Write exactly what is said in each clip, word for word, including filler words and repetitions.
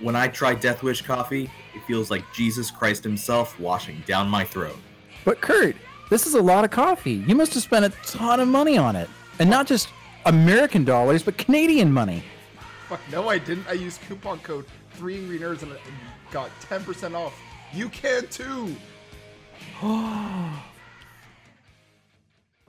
When I try Death Wish Coffee, it feels like Jesus Christ himself washing down my throat. But Kurt, this is a lot of coffee. You must have spent a ton of money on it. And not just American dollars, but Canadian money. Fuck no, I didn't. I used coupon code Three Angry Nerds and got ten percent off. You can too!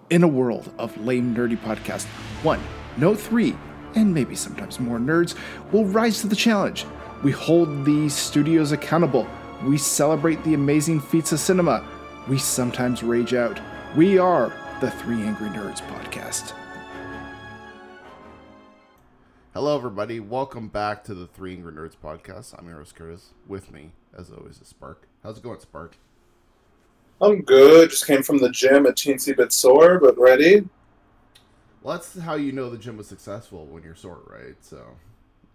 In a world of lame, nerdy podcasts, one, no three, and maybe sometimes more nerds will rise to the challenge. We hold these studios accountable. We celebrate the amazing feats of cinema. We sometimes rage out. We are the Three Angry Nerds Podcast. Hello, everybody. Welcome back to the Three Angry Nerds Podcast. I'm your host, Curtis. With me, as always, is Spark. How's it going, Spark? I'm good. Just came from the gym, a teensy bit sore, but ready. Well, that's how you know the gym was successful, when you're sore, right? So,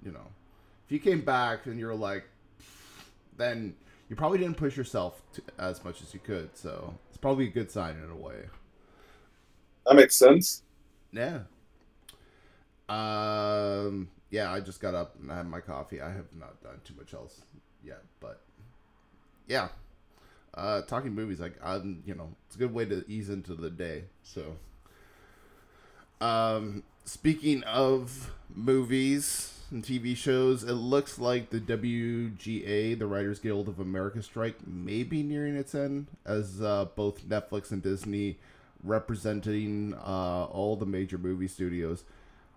you know. If you came back and you're like, then you probably didn't push yourself to, as much as you could. So it's probably a good sign in a way. That makes sense. Yeah. Um. Yeah, I just got up and I had my coffee. I have not done too much else yet, but yeah. Uh, talking movies, like, I'm, you know, it's a good way to ease into the day. So, um, speaking of movies and T V shows, it looks like the W G A, the Writers Guild of America strike, may be nearing its end, as uh, both Netflix and Disney, representing uh, all the major movie studios,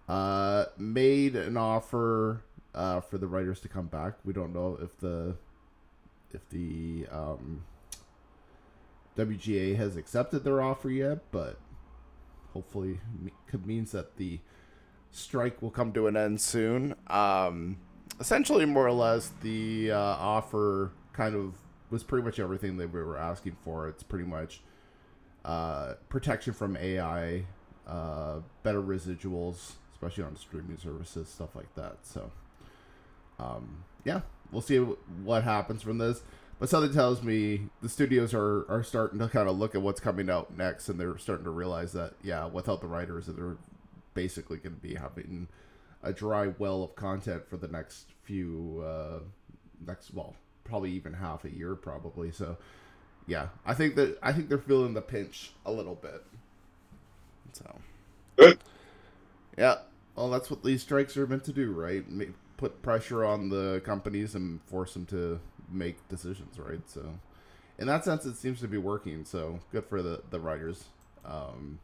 uh, made an offer uh, for the writers to come back. We don't know if the if the um, W G A has accepted their offer yet, but hopefully it means that the strike will come to an end soon. Um, essentially, more or less, the uh, offer kind of was pretty much everything that we were asking for. It's pretty much uh, protection from A I, uh, better residuals, especially on streaming services, stuff like that. So, um, yeah, we'll see what happens from this. But something tells me the studios are, are starting to kind of look at what's coming out next, and they're starting to realize that, yeah, without the writers, they're basically going to be having a dry well of content for the next few uh next well probably even half a year probably. So yeah, I think that I think they're feeling the pinch a little bit. So good. Yeah, well, that's what these strikes are meant to do, right? Put pressure on the companies and force them to make decisions, right? So in that sense, it seems to be working, so good for the the writers. um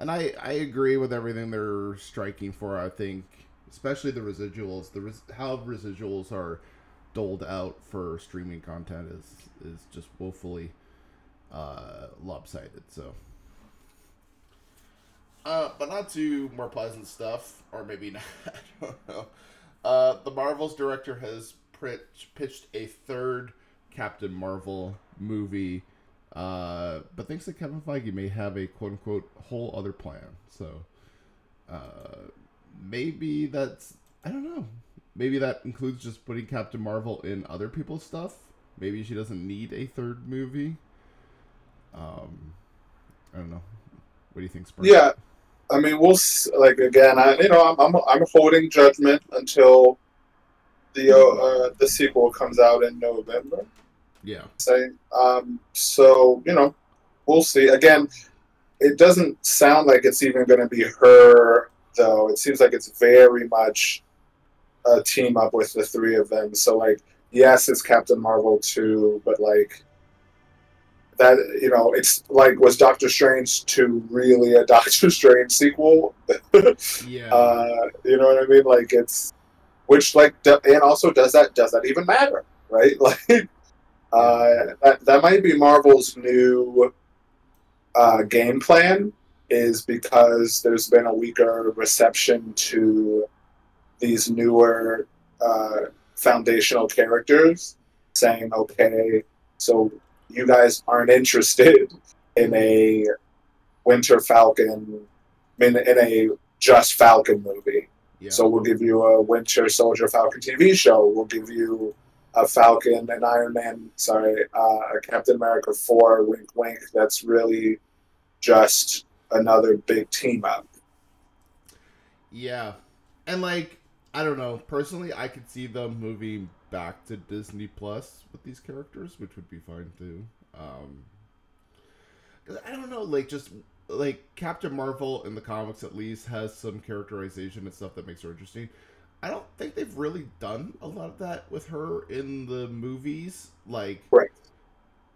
And I, I agree with everything they're striking for. I think, especially the residuals, the res- how residuals are doled out for streaming content is is just woefully uh, lopsided. So, uh, but not to more pleasant stuff, or maybe not. I don't know. Uh, the Marvel's director has pitch, pitched a third Captain Marvel movie. Uh, but thinks that Kevin Feige may have a quote-unquote whole other plan. So, uh, maybe that's... I don't know. Maybe that includes just putting Captain Marvel in other people's stuff. Maybe she doesn't need a third movie. Um, I don't know. What do you think, Spurs? Yeah, I mean, we'll... Like, again, I you know, I'm I'm, I'm holding judgment until the, uh, the sequel comes out in November. Yeah. Say, um, so, you know, we'll see. Again, it doesn't sound like it's even going to be her, though. It seems like it's very much a team up with the three of them. So, like, yes, it's Captain Marvel two, but, like, that, you know, it's like, was Doctor Strange two really a Doctor Strange sequel? Yeah. Uh, you know what I mean? Like, it's, which, like, and also, does that, does that even matter? Right? Like, Uh, that, that might be Marvel's new uh, game plan, is because there's been a weaker reception to these newer uh, foundational characters saying, okay, so you guys aren't interested in a Winter Falcon, I mean, in a just Falcon movie. Yeah. So we'll give you a Winter Soldier Falcon T V show. We'll give you a Falcon and Iron Man, sorry, uh, a Captain America four, wink, wink, that's really just another big team up. Yeah. And, like, I don't know. Personally, I could see them moving back to Disney Plus with these characters, which would be fine, too. Um, 'cause I don't know, like, just... like, Captain Marvel, in the comics at least, has some characterization and stuff that makes her interesting. I don't think they've really done a lot of that with her in the movies. Like, right.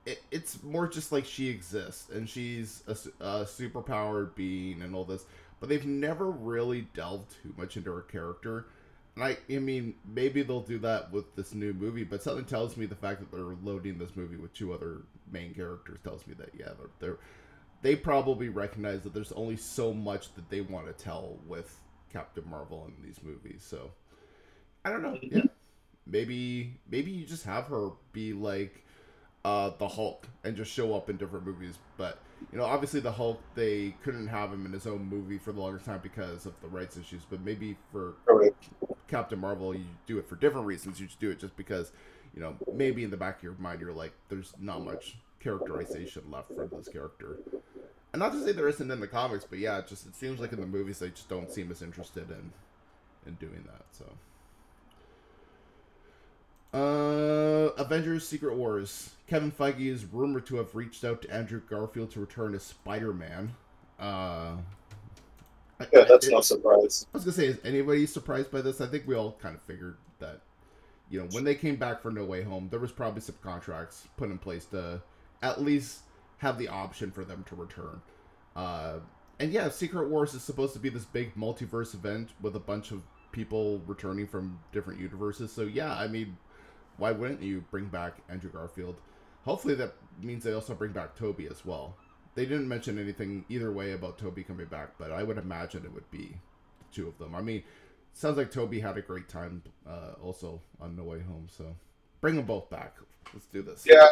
it, it's more just, like, she exists, and she's a, a superpowered being and all this. But they've never really delved too much into her character. And I, I mean, maybe they'll do that with this new movie, but something tells me the fact that they're loading this movie with two other main characters tells me that, yeah, they're... they're they probably recognize that there's only so much that they want to tell with Captain Marvel in these movies. So, I don't know. Yeah, maybe maybe you just have her be like uh, the Hulk and just show up in different movies. But, you know, obviously the Hulk, they couldn't have him in his own movie for the longest time because of the rights issues. But maybe for Captain Marvel, you do it for different reasons. You just do it just because, you know, maybe in the back of your mind, you're like, there's not much characterization left for this character. And not to say there isn't in the comics, but yeah, it just it seems like in the movies they just don't seem as interested in in doing that. So, uh, Avengers: Secret Wars. Kevin Feige is rumored to have reached out to Andrew Garfield to return as Spider-Man. Uh, yeah, that's no surprise. I was gonna say, is anybody surprised by this? I think we all kind of figured that. You know, when they came back for No Way Home, there was probably some contracts put in place to at least have the option for them to return. Uh, and yeah, Secret Wars is supposed to be this big multiverse event with a bunch of people returning from different universes. So yeah, I mean, why wouldn't you bring back Andrew Garfield? Hopefully that means they also bring back Toby as well. They didn't mention anything either way about Toby coming back, but I would imagine it would be the two of them. I mean, sounds like Toby had a great time uh, also on No Way Home. So bring them both back. Let's do this. Yeah.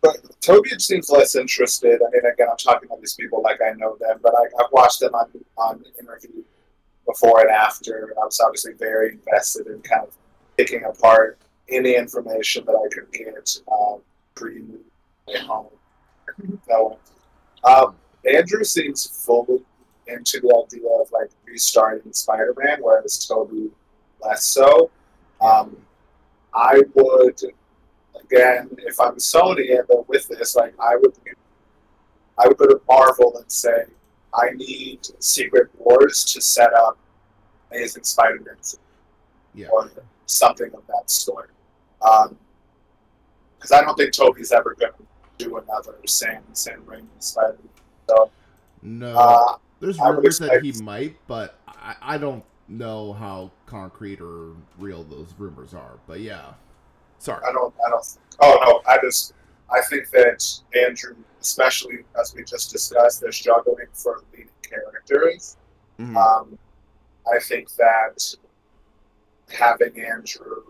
But Toby seems less interested. I mean, again, I'm talking about these people like I know them, but I, I've watched them on, on interview before and after, and I was obviously very invested in kind of picking apart any information that I could get um, pre-home. So, um, Andrew seems fully into the idea of, like, restarting Spider-Man, whereas Toby less so. Um, I would... Again, if I'm Sony and they're with this, like I would, I would go to Marvel and say, I need Secret Wars to set up Amazing Spider-Man, yeah, or something of that sort. Um, because I don't think Toby's ever going to do another Sam Sam Raimi Spider-Man. So, no, uh, there's rumors that he might, but I, I don't know how concrete or real those rumors are. But yeah. Sorry. I don't, I don't, oh no, I just, I think that Andrew, especially as we just discussed, they're struggling for leading characters. Mm-hmm. Um, I think that having Andrew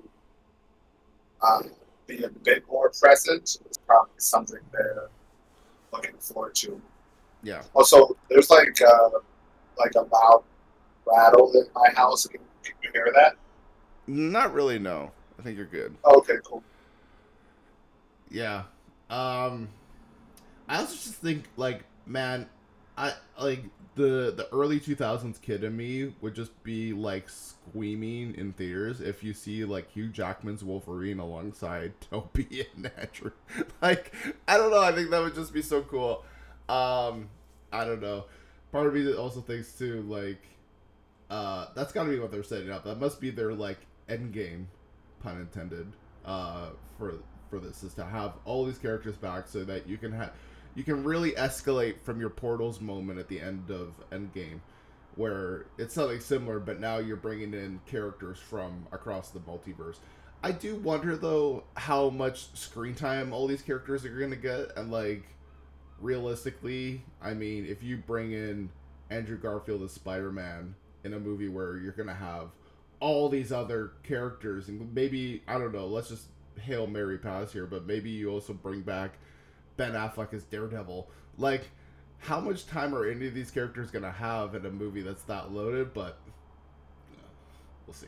um, be a bit more present is probably something they're looking forward to. Yeah. Also, there's like a, like a loud rattle in my house. Can, can you hear that? Not really, no. I think you're good. Okay, cool. Yeah. Um, I also just think, like, man, I like the the early two thousands kid in me would just be, like, screaming in theaters if you see, like, Hugh Jackman's Wolverine alongside Toby and Andrew. Like, I don't know. I think that would just be so cool. Um, I don't know. Part of me also thinks, too, like, uh, that's got to be what they're setting up. That must be their, like, end game. Pun intended, uh, for for this is to have all these characters back so that you can have you can really escalate from your portals moment at the end of Endgame, where it's something similar, but now you're bringing in characters from across the multiverse. I do wonder though how much screen time all these characters are gonna get, and like realistically, I mean, if you bring in Andrew Garfield as Spider-Man in a movie where you're gonna have all these other characters, and maybe, I don't know, let's just Hail Mary pass here, but maybe you also bring back Ben Affleck as Daredevil. Like, how much time are any of these characters going to have in a movie that's that loaded? But uh, we'll see.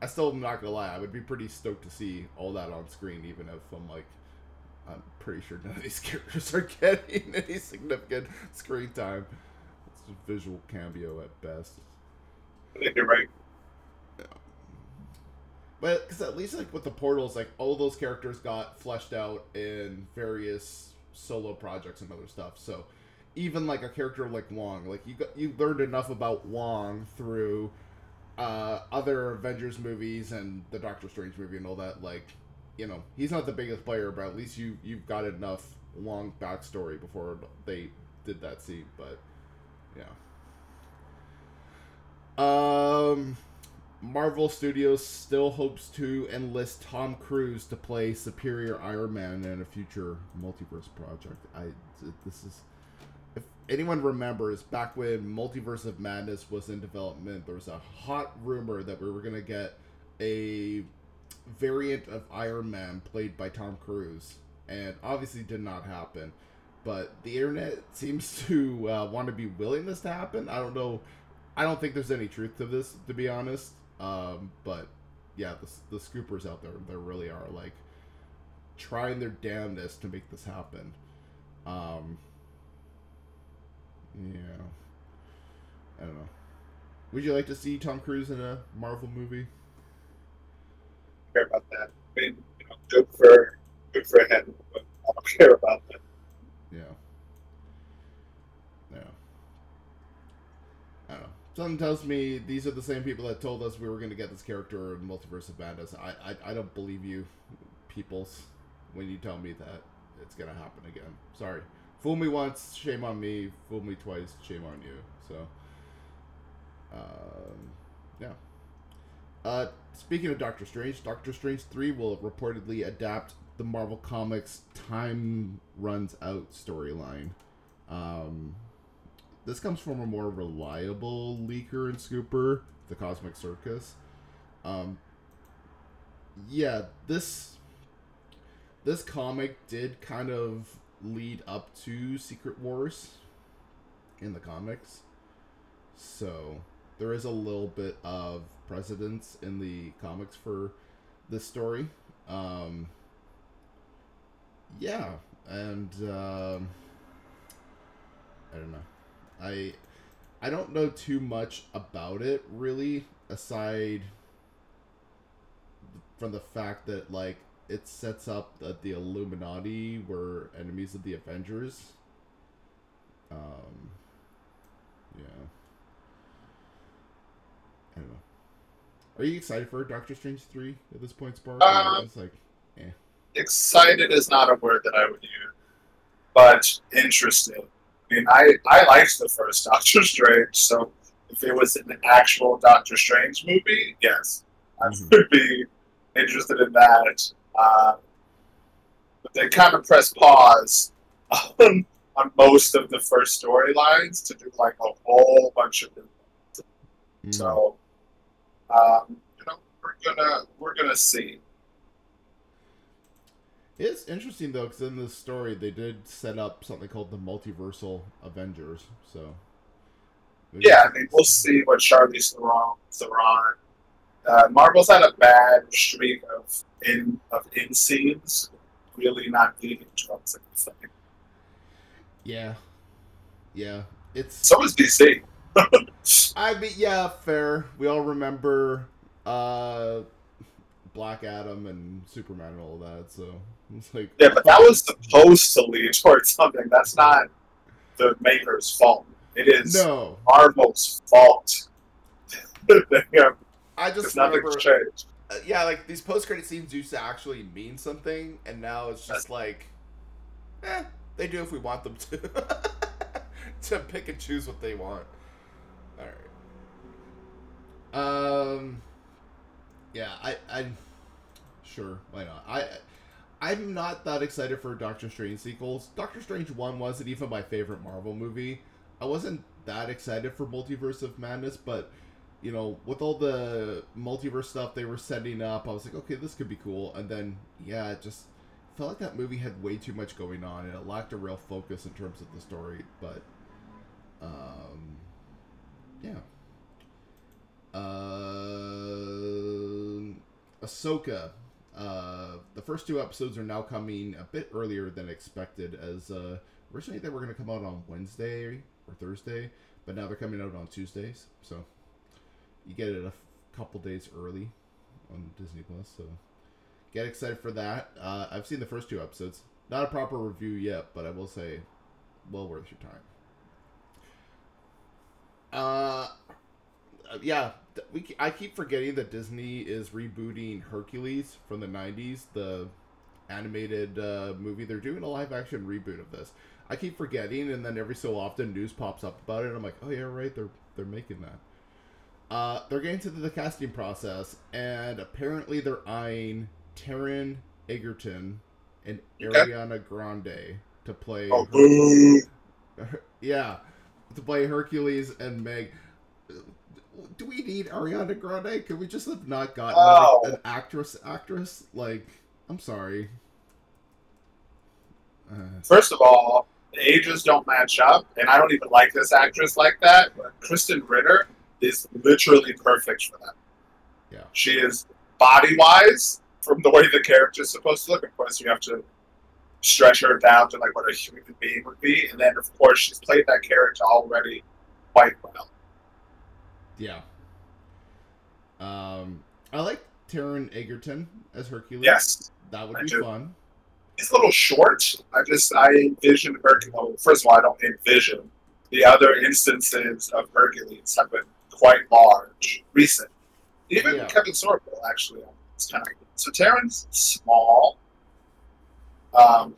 I still am not going to lie, I would be pretty stoked to see all that on screen, even if I'm like, I'm pretty sure none of these characters are getting any significant screen time. It's a visual cameo at best. I think you're right. Yeah. But, because at least, like, with the portals, like, all those characters got fleshed out in various solo projects and other stuff. So, even, like, a character like Wong, like, you got, you learned enough about Wong through uh, other Avengers movies and the Doctor Strange movie and all that, like, you know, he's not the biggest player, but at least you, you've got enough Wong backstory before they did that scene, but, yeah. Um, Marvel Studios still hopes to enlist Tom Cruise to play Superior Iron Man in a future multiverse project. I, this is, if anyone remembers, back when Multiverse of Madness was in development, there was a hot rumor that we were going to get a variant of Iron Man played by Tom Cruise, and obviously did not happen, but the internet seems to uh, want to be willing this to happen. I don't know. I don't think there's any truth to this, to be honest. Um, but yeah, the, the scoopers out there, there really are like trying their damnedest to make this happen. Um, yeah, I don't know. Would you like to see Tom Cruise in a Marvel movie? I don't care about that. I mean, you know, good for good for him, but I don't care about that. Yeah. Yeah. I don't know. Something tells me these are the same people that told us we were going to get this character in Multiverse of Madness. I, I, I don't believe you, peoples, when you tell me that it's going to happen again. Sorry. Fool me once, shame on me. Fool me twice, shame on you. So, um, yeah. Uh, speaking of Doctor Strange, Doctor Strange three will reportedly adapt the Marvel Comics Time Runs Out storyline. Um... This comes from a more reliable leaker and scooper, the Cosmic Circus. Um, yeah, this this comic did kind of lead up to Secret Wars in the comics. So there is a little bit of precedence in the comics for this story. Um, yeah, and um, I don't know. I I don't know too much about it, really, aside from the fact that, like, it sets up that the Illuminati were enemies of the Avengers. Um, yeah. I don't know. Are you excited for Doctor Strange three at this point, Spark? Um, it's like, eh. Excited is not a word that I would use, but interested. I mean, I, I liked the first Doctor Strange, so if it was an actual Doctor Strange movie, yes, I mm-hmm. would be interested in that. Uh, but they kind of pressed pause on, on most of the first storylines to do like a whole bunch of them. Mm-hmm. So, um, you know, we're gonna we're gonna see. It's interesting, though, because in this story, they did set up something called the Multiversal Avengers, so... Yeah, I mean, we'll see what Charlize Theron... Theron. Uh, Marvel's had a bad streak of in of in scenes, really not being drugs and thing. Yeah. Yeah. It's... So is D C. I mean, yeah, fair. We all remember, uh... Black Adam and Superman and all that, so it's like yeah, but that was supposed to lead towards something. That's not the maker's fault. It is no. Marvel's fault. yeah. I just nothing's changed. Uh, yeah, like these post-credit scenes used to actually mean something, and now it's just like, eh, they do if we want them to. to pick and choose what they want. All right. Um. Yeah, I, I, sure, why not? I, I'm not that excited for Doctor Strange sequels. Doctor Strange one wasn't even my favorite Marvel movie. I wasn't that excited for Multiverse of Madness, but you know, with all the multiverse stuff they were setting up, I was like, okay, this could be cool. And then, yeah, it just felt like that movie had way too much going on, and it lacked a real focus in terms of the story. But, um, yeah. Uh, Ahsoka. Uh, the first two episodes are now coming a bit earlier than expected, as uh, originally they were going to come out on Wednesday or Thursday, but now they're coming out on Tuesdays, so you get it a f- couple days early on Disney Plus, so get excited for that. Uh, I've seen the first two episodes. Not a proper review yet, but I will say, well worth your time. Uh... Yeah, we. I keep forgetting that Disney is rebooting Hercules from the nineties, the animated uh, movie. They're doing a live-action reboot of this. I keep forgetting, and then every so often news pops up about it, and I'm like, oh yeah, right, they're they're making that. Uh, they're getting to the casting process, and apparently they're eyeing Taron Egerton and Ariana Grande to play... Oh, Her- yeah, to play Hercules and Meg... Do we need Ariana Grande? Could we just have not gotten oh. like, an actress? Actress? Like, I'm sorry. Uh, First of all, the ages don't match up, and I don't even like this actress like that. But Kristen Ritter is literally perfect for that. Yeah, she is body-wise from the way the character is supposed to look. Of course, you have to stretch her down to like what a human being would be, and then of course she's played that character already quite well. Yeah. Um, I like Taron Egerton as Hercules. Yes. That would I be do. fun. He's a little short. I just, I envision Hercules. First of all, I don't envision. The other instances of Hercules have been quite large, recent. Even yeah. Kevin Sorbo, actually. It's kind of, so Taron's small. Um,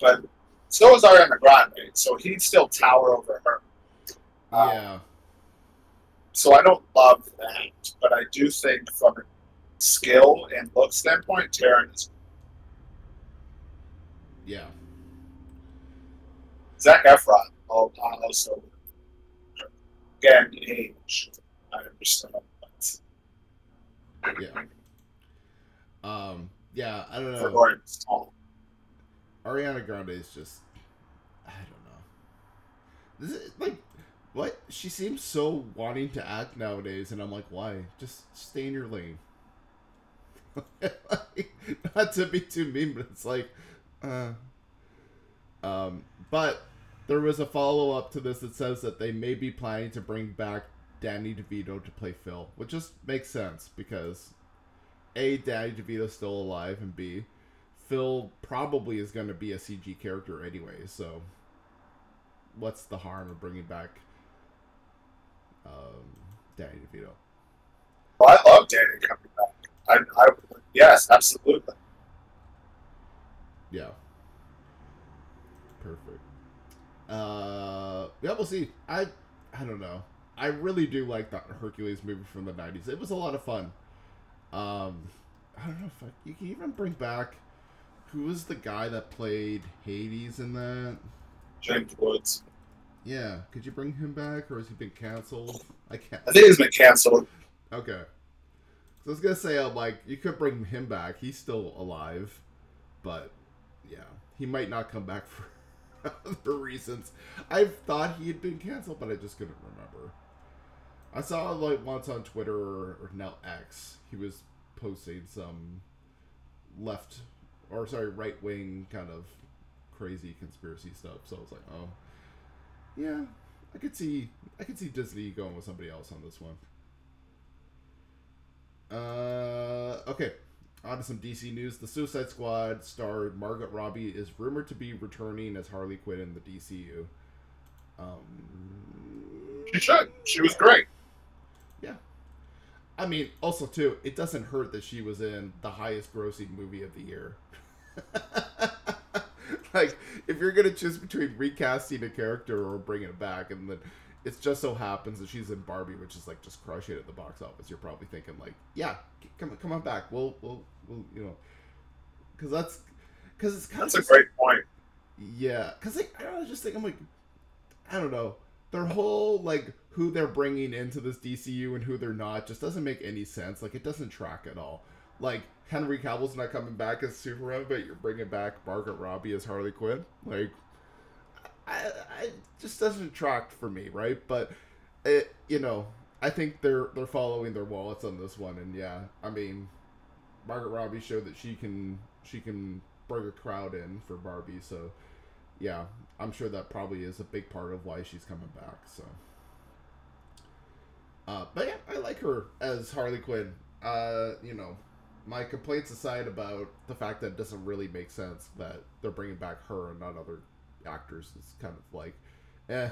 but so is Ariana Grande. So he'd still tower over her. Um, yeah. So I don't love that, but I do think from a skill and look standpoint, Taron is... Yeah. Zac Efron, also, again, age. I understand that. Yeah. Um, yeah, I don't know. For all. Ariana Grande is just... I don't know. This is, like... What? She seems so wanting to act nowadays, and I'm like, why? Just stay in your lane. Like, not to be too mean, but it's like, uh... Um, but there was a follow-up to this that says that they may be planning to bring back Danny DeVito to play Phil, which just makes sense, because A, Danny DeVito's still alive, and B, Phil probably is going to be a C G character anyway, so what's the harm of bringing back Um, Danny DeVito? Well, I love Danny coming back. I, I, yes, absolutely. Yeah. Perfect. Uh, yeah, we'll see. I, I don't know. I really do like that Hercules movie from the nineties. It was a lot of fun. Um, I don't know if I, you can even bring back who was the guy that played Hades in that? James Woods. Yeah, could you bring him back, or has he been canceled? I can't. I think he's been canceled. Okay. So I was gonna say, I'm like, you could bring him back. He's still alive, but yeah, he might not come back for other reasons. I thought he had been canceled, but I just couldn't remember. I saw like once on Twitter or now X, he was posting some left or sorry right wing kind of crazy conspiracy stuff. So I was like, oh. Yeah, I could see I could see Disney going with somebody else on this one. Uh, okay, on to some D C news. The Suicide Squad star Margot Robbie is rumored to be returning as Harley Quinn in the D C U. Um, she should. She was great. Yeah. I mean, also, too, it doesn't hurt that she was in the highest-grossing movie of the year. Like, if you're going to choose between recasting a character or bringing it back, and then it just so happens that she's in Barbie, which is, like, just crushing it at the box office, you're probably thinking, like, yeah, come on, come on back. We'll, we'll, we'll you know, because that's, because it's kind that's of... That's a great point. Yeah, because, like, I don't know, I just think, I'm like, I don't know, their whole, like, who they're bringing into this D C U and who they're not just doesn't make any sense. Like, it doesn't track at all. Like, Henry Cavill's not coming back as Superman, but you're bringing back Margot Robbie as Harley Quinn. Like, I, I just doesn't track for me, right? But, it, you know, I think they're they're following their wallets on this one, and yeah, I mean, Margot Robbie showed that she can she can bring a crowd in for Barbie, so yeah, I'm sure that probably is a big part of why she's coming back. So, uh, but yeah, I like her as Harley Quinn. Uh, you know, my complaints aside about the fact that it doesn't really make sense that they're bringing back her and not other actors is kind of like, eh.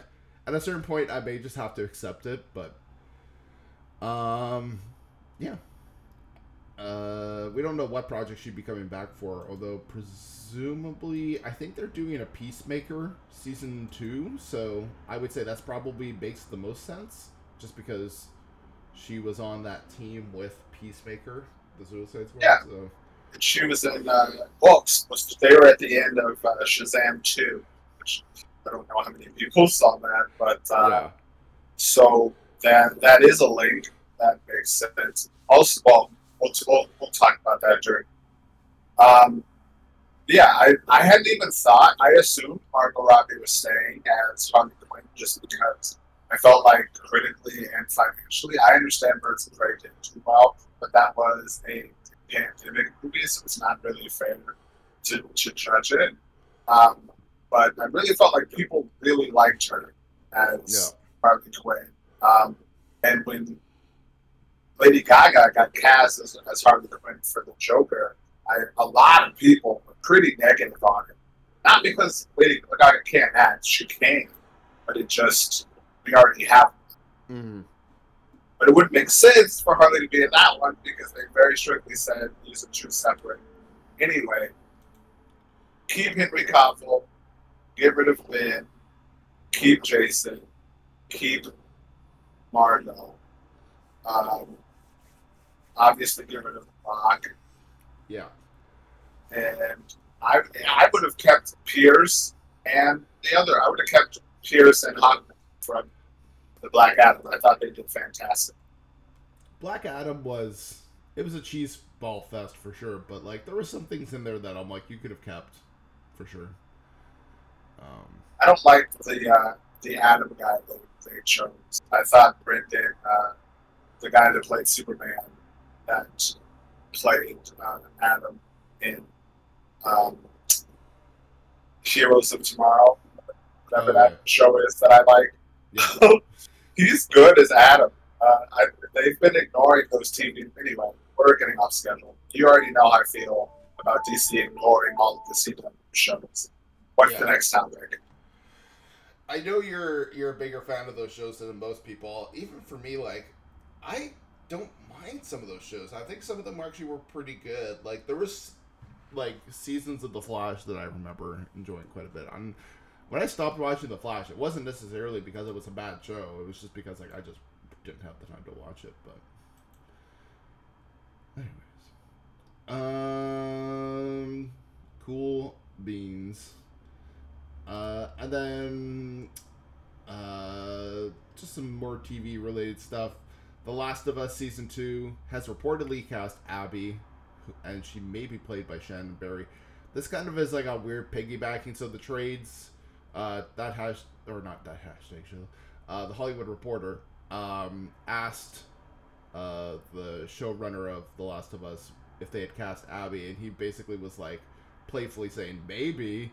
At a certain point, I may just have to accept it, but um, yeah. Uh, we don't know what project she'd be coming back for, although presumably, I think they're doing a Peacemaker season two, so I would say that's probably makes the most sense, just because she was on that team with Peacemaker, the Suicide Squad. Yeah, so. And she was in uh, Hulk's. They were at the end of uh, Shazam two, which I don't know how many people saw that, but uh, yeah. So that that is a link that makes sense. Also, well, We'll, we'll, we'll talk about that during. Um, yeah, I, I hadn't even thought. I assumed Margot Robbie was staying as Harley Quinn just because I felt like critically and financially, I understand Birds of Prey didn't do well, but that was a pandemic movie, so it's not really fair to, to judge it. Um, but I really felt like people really liked her as yeah. Harley Quinn. Um, and when Lady Gaga got cast as, as Harley Quinn for the Joker, I, a lot of people were pretty negative on it. Not because Lady Gaga can't act, she can, but it just, we already have it. Mm-hmm. But it wouldn't make sense for Harley to be in that one because they very strictly said these are two separate. Anyway, keep Henry Cavill, get rid of Lynn, keep Jason, keep Margot. Um, Obviously, get rid of the Rock. Yeah. And I I would have kept Pierce and the other. I would have kept Pierce and Hawkman from the Black Adam. I thought they did fantastic. Black Adam was, it was a cheese ball fest for sure, but like there were some things in there that I'm like, you could have kept for sure. Um, I don't like the uh, the Adam guy that they chose. I thought Brendan, uh, the guy that played Superman, that played uh, Adam in um, Heroes of Tomorrow, whatever oh, that yeah. show is that I like. Yeah. He's good as Adam. Uh, I, they've been ignoring those T V. Anyway, we're getting off schedule. You already know how I feel about D C ignoring all of the C W shows. What's yeah. the next topic? I know you're you're a bigger fan of those shows than most people. Even for me, like, I don't mind some of those shows. I think some of them actually were pretty good. Like, there was, like, seasons of The Flash that I remember enjoying quite a bit. I'm, when I stopped watching The Flash, it wasn't necessarily because it was a bad show. It was just because, like, I just didn't have the time to watch it. But, anyways. Um, cool beans. Uh, and then, uh, just some more T V-related stuff. The Last of Us Season two has reportedly cast Abby, and she may be played by Shannon Berry. This kind of is like a weird piggybacking, so the trades, uh, that hash, or not that hashtag show, uh, The Hollywood Reporter, um, asked uh, the showrunner of The Last of Us if they had cast Abby, and he basically was like, playfully saying, maybe,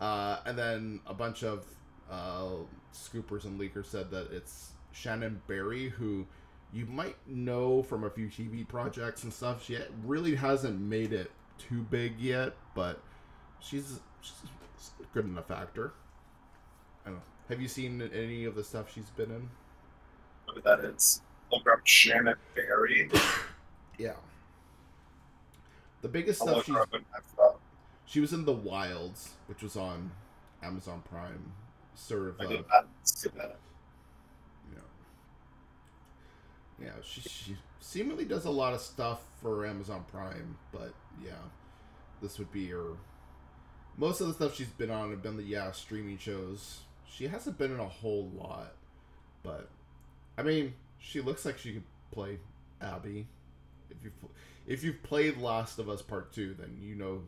uh, and then a bunch of uh, scoopers and leakers said that it's Shannon Berry, who you might know from a few T V projects and stuff. She really hasn't made it too big yet, but she's, she's a good enough actor. I don't know. Have you seen any of the stuff she's been in? What that is. Look up Shannon Berry. Yeah. The biggest I'll stuff she's... She was in The Wilds, which was on Amazon Prime. Sort of... I did not see that. Yeah, she, she seemingly does a lot of stuff for Amazon Prime, but yeah, this would be her. Most of the stuff she's been on have been the yeah streaming shows. She hasn't been in a whole lot, but I mean, she looks like she could play Abby. If you've, if you've played Last of Us Part two, then you know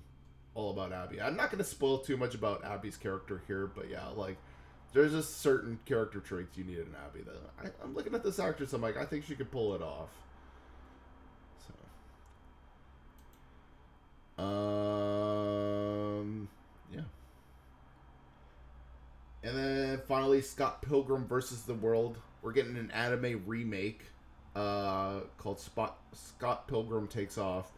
all about Abby. I'm not going to spoil too much about Abby's character here, but yeah, like, there's just certain character traits you need in Abby. That I, I'm looking at this actress, I'm like, I think she could pull it off. So, um, yeah. And then finally, Scott Pilgrim versus the World. We're getting an anime remake uh, called Spot- Scott Pilgrim Takes Off.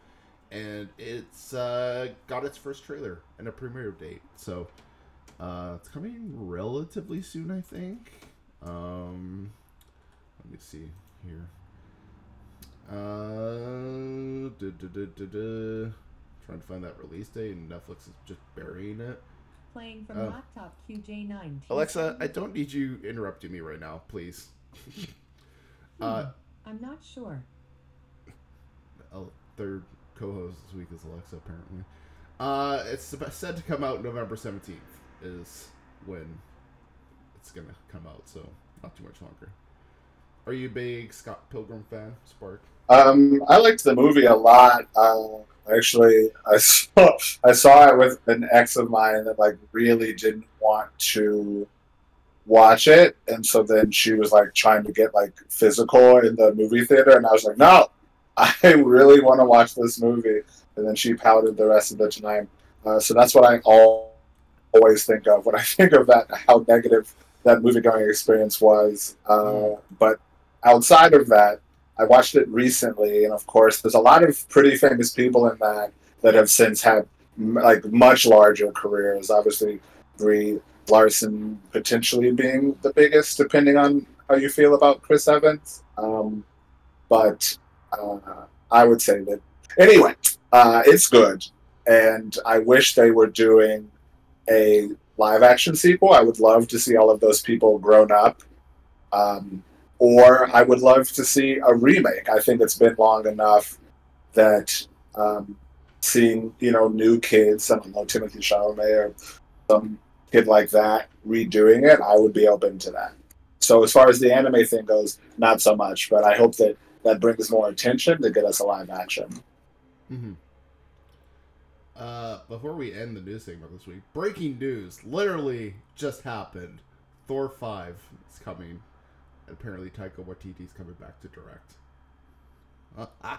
And it's uh, got its first trailer and a premiere date. So uh, it's coming relatively soon, I think. Um, let me see here. Uh, duh, duh, duh, duh, duh. Trying to find that release date, and Netflix is just burying it. Playing from uh, laptop Q J nine. Alexa, I don't need you interrupting me right now, please. hmm, uh, I'm not sure. Third co-host this week is Alexa, apparently. Uh, it's said to come out November seventeenth is when it's going to come out, so not too much longer. Are you a big Scott Pilgrim fan, Spark? Um, I liked the movie a lot. Uh, actually, I saw, I saw it with an ex of mine that like really didn't want to watch it, and so then she was like trying to get like physical in the movie theater, and I was like, no, I really want to watch this movie, and then she pouted the rest of the time. Uh, so that's what I all, always think of when I think of that, how negative that movie-going experience was. Uh, mm. But outside of that, I watched it recently, and of course, there's a lot of pretty famous people in that that have since had like much larger careers. Obviously, Brie Larson potentially being the biggest, depending on how you feel about Chris Evans. Um, but uh, I would say that anyway, uh, it's good, and I wish they were doing a live-action sequel. I would love to see all of those people grown up. Um, Or I would love to see a remake. I think it's been long enough that um, seeing, you know, new kids, I don't know, Timothée Chalamet or some kid like that redoing it, I would be open to that. So as far as the anime thing goes, not so much. But I hope that that brings more attention to get us a live action. Mm-hmm. Uh, before we end the news segment this week, breaking news literally just happened. Thor five is coming. Apparently, Taika Waititi's coming back to direct. Uh, uh,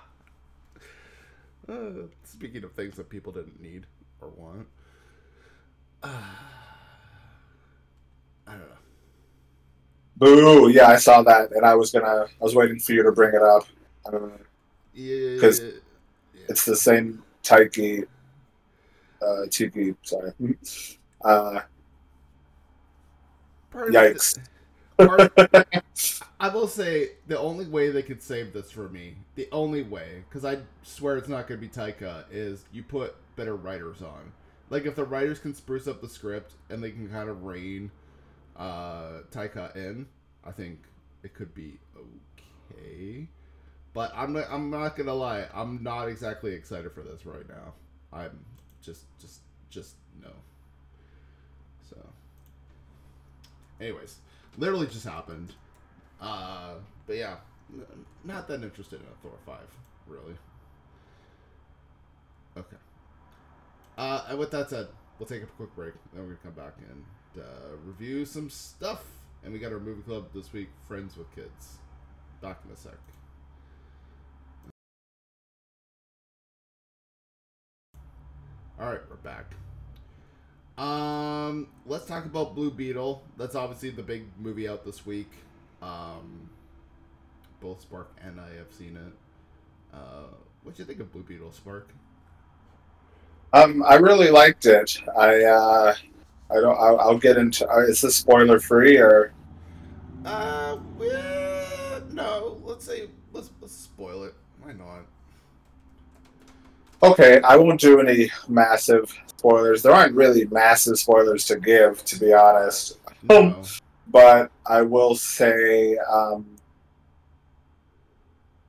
speaking of things that people didn't need or want. Uh, I don't know. Boo! Yeah, I saw that, and I was gonna. I was waiting for you to bring it up. I don't know. Yeah. Because yeah. It's the same Taiki. Uh, Tiki, sorry. Uh, yikes. The- Part, I will say the only way they could save this for me, the only way, because I swear it's not going to be Taika, is you put better writers on. Like if the writers can spruce up the script and they can kind of rein uh, Taika in, I think it could be okay. But I'm not, I'm not gonna lie, I'm not exactly excited for this right now. I'm just just just no. So, anyways. Literally just happened. Uh, but yeah, n- not that interested in a Thor five, really. Okay. Uh, and with that said, we'll take a quick break. Then we're going to come back and uh, review some stuff. And we got our movie club this week, Friends with Kids. Back in a sec. Alright, we're back. Um, let's talk about Blue Beetle. That's obviously the big movie out this week. Um, both Spark and I have seen it. Uh, what do you think of Blue Beetle, Spark? Um, I really liked it. I, uh, I don't, I'll, I'll get into, uh, is this spoiler free or? Uh, yeah, no, let's say, let's, let's spoil it. Why not? Okay, I won't do any massive spoilers. There aren't really massive spoilers to give, to be honest. No. But I will say um,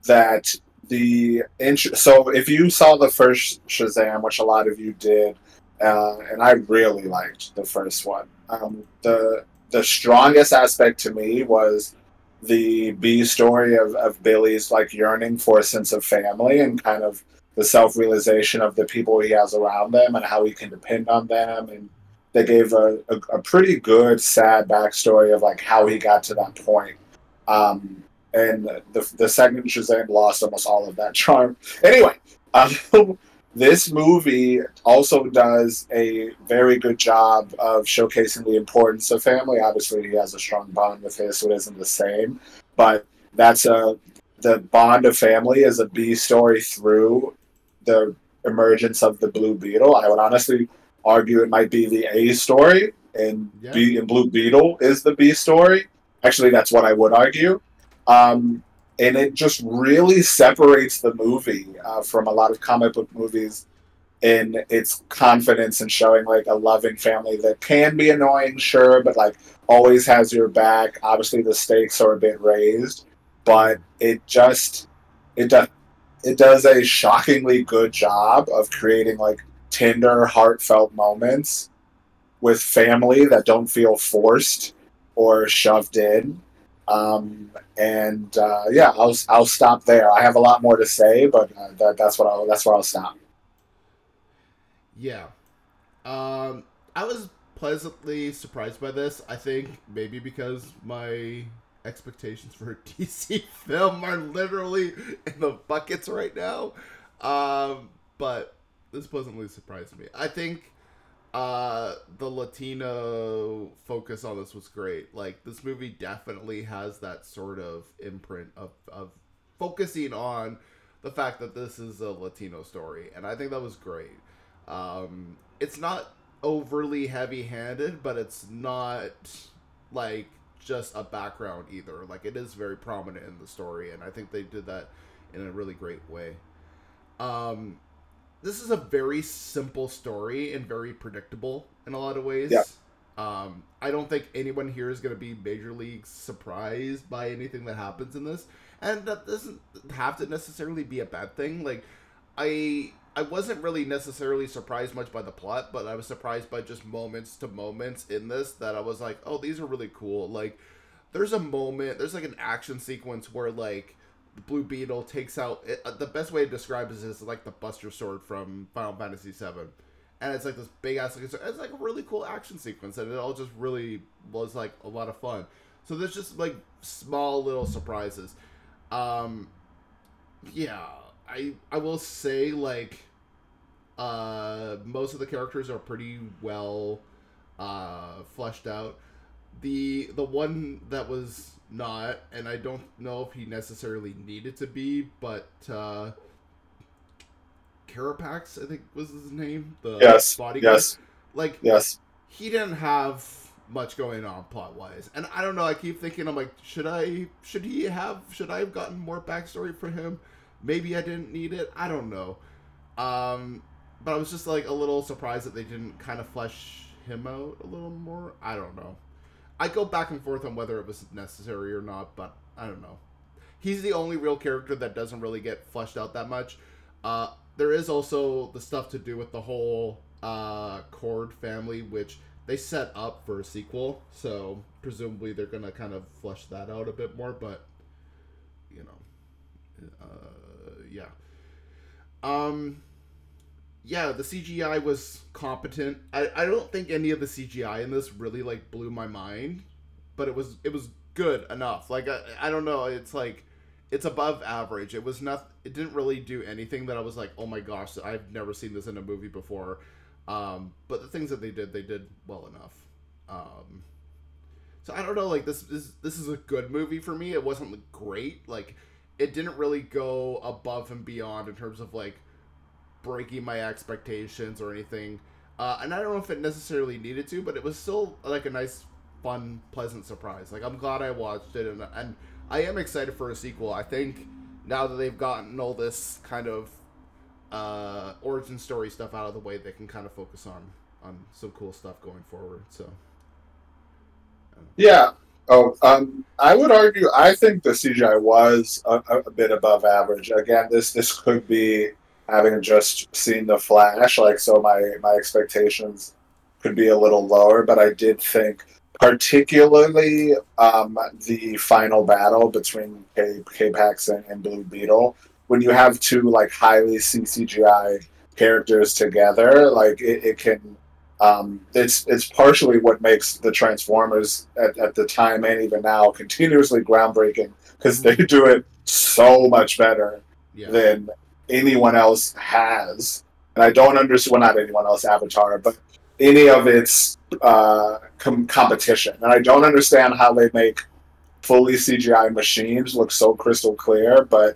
that the... Int- so if you saw the first Shazam, which a lot of you did, uh, and I really liked the first one, um, the the strongest aspect to me was the B story of, of Billy's like yearning for a sense of family and kind of the self-realization of the people he has around them and how he can depend on them. And they gave a, a, a pretty good, sad backstory of like how he got to that point. Um, and the, the second Shazam lost almost all of that charm. Anyway, um, this movie also does a very good job of showcasing the importance of family. Obviously, he has a strong bond with his, so it isn't the same. But that's a the bond of family is a B story through the emergence of the Blue Beetle. I would honestly argue it might be the A story, and yeah. B and Blue Beetle is the B story. Actually, that's what I would argue. Um, and it just really separates the movie uh, from a lot of comic book movies in its confidence in showing like a loving family that can be annoying, sure, but like always has your back. Obviously, the stakes are a bit raised, but it just it does it does a shockingly good job of creating like tender, heartfelt moments with family that don't feel forced or shoved in. Um, and uh, yeah, I'll I'll stop there. I have a lot more to say, but uh, that, that's what I'll that's where I'll stop. Yeah, um, I was pleasantly surprised by this. I think maybe because my expectations for a D C film are literally in the buckets right now, um, but this pleasantly surprised me. I think uh the Latino focus on this was great. Like, this movie definitely has that sort of imprint of, of focusing on the fact that this is a Latino story, and I think that was great. Um it's not overly heavy-handed, but it's not like just a background either. Like, it is very prominent in the story, and I think they did that in a really great way. um This is a very simple story and very predictable in a lot of ways. Yeah. Um, I don't think anyone here is going to be major league surprised by anything that happens in this. And that doesn't have to necessarily be a bad thing. Like, I I wasn't really necessarily surprised much by the plot, but I was surprised by just moments to moments in this that I was like, oh, these are really cool. Like, there's a moment, there's like an action sequence where like, Blue Beetle takes out it, uh, the best way to describe this is like the Buster Sword from Final Fantasy seven, and it's like this big ass it's like a really cool action sequence, and it all just really was like a lot of fun. So there's just like small little surprises. um yeah I I will say like uh most of the characters are pretty well uh fleshed out. The the one that was not, and I don't know if he necessarily needed to be, but uh, Carapax, I think was his name. The yes, bodyguard. Yes, like yes. He didn't have much going on plot wise, and I don't know. I keep thinking, I'm like, should I? Should he have? Should I have gotten more backstory for him? Maybe I didn't need it. I don't know. Um, but I was just like a little surprised that they didn't kind of flesh him out a little more. I don't know. I go back and forth on whether it was necessary or not, but I don't know. He's the only real character that doesn't really get fleshed out that much. Uh, there is also the stuff to do with the whole uh, Cord family, which they set up for a sequel, so presumably they're going to kind of flesh that out a bit more, but, you know, uh, yeah. Um... Yeah, the C G I was competent. I, I don't think any of the C G I in this really, like, blew my mind. But it was it was good enough. Like, I, I don't know. It's, like, it's above average. It was not... It didn't really do anything that I was like, oh, my gosh, I've never seen this in a movie before. Um, but the things that they did, they did well enough. Um, so, I don't know. Like, this is, this is a good movie for me. It wasn't great. Like, it didn't really go above and beyond in terms of, like, breaking my expectations or anything, uh, and I don't know if it necessarily needed to, but it was still like a nice, fun, pleasant surprise. Like, I'm glad I watched it, and and I am excited for a sequel. I think now that they've gotten all this kind of uh, origin story stuff out of the way, they can kind of focus on on some cool stuff going forward. So, yeah. Oh, um, I would argue. I think the C G I was a, a bit above average. Again, this this could be. Having just seen The Flash, like so my, my expectations could be a little lower, but I did think Particularly um, the final battle between K- K-Pax and, and Blue Beetle. When you have two like highly C G I characters together, like it, it can, um, it's it's partially what makes the Transformers at, at the time and even now continuously groundbreaking, because they do it so much better yeah. than anyone else has. And I don't understand, well, not anyone else, Avatar, but any of its uh, com- competition. And I don't understand how they make fully C G I machines look so crystal clear, but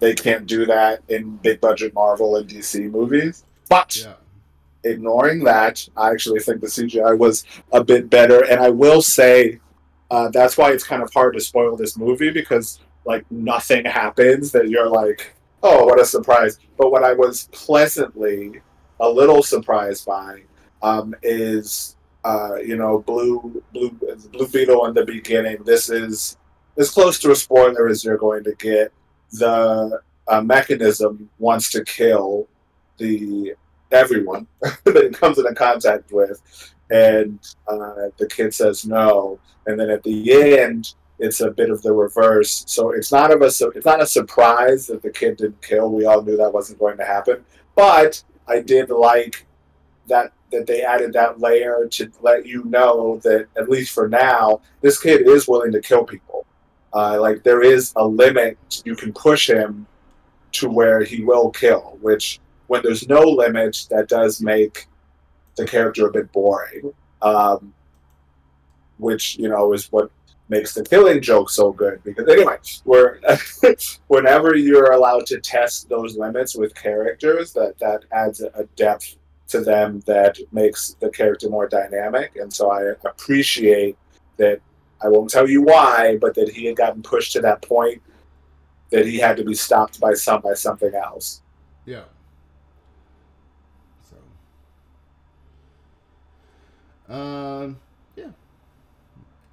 they can't do that in big-budget Marvel and D C movies. But yeah. ignoring that, I actually think the C G I was a bit better. And I will say uh, that's why it's kind of hard to spoil this movie, because like nothing happens that you're like, oh, what a surprise. But what I was pleasantly a little surprised by Um, is uh, you know Blue Blue Blue Beetle in the beginning. This is as close to a spoiler as you're going to get. The uh, mechanism wants to kill the everyone that it comes into contact with, and uh, the kid says no. And then at the end, it's a bit of the reverse. So it's not of a su- it's not a surprise that the kid didn't kill. We all knew that wasn't going to happen. But I did like that. that they added that layer to let you know that, at least for now, this kid is willing to kill people. Uh, like, there is a limit. You can push him to where he will kill, which, when there's no limit, that does make the character a bit boring. Um, which, you know, is what makes the killing joke so good. Because, anyway, we're whenever you're allowed to test those limits with characters, that, that adds a depth to them that makes the character more dynamic. And so I appreciate that. I won't tell you why, but that he had gotten pushed to that point that he had to be stopped by some by something else. Yeah. So. Um. Yeah.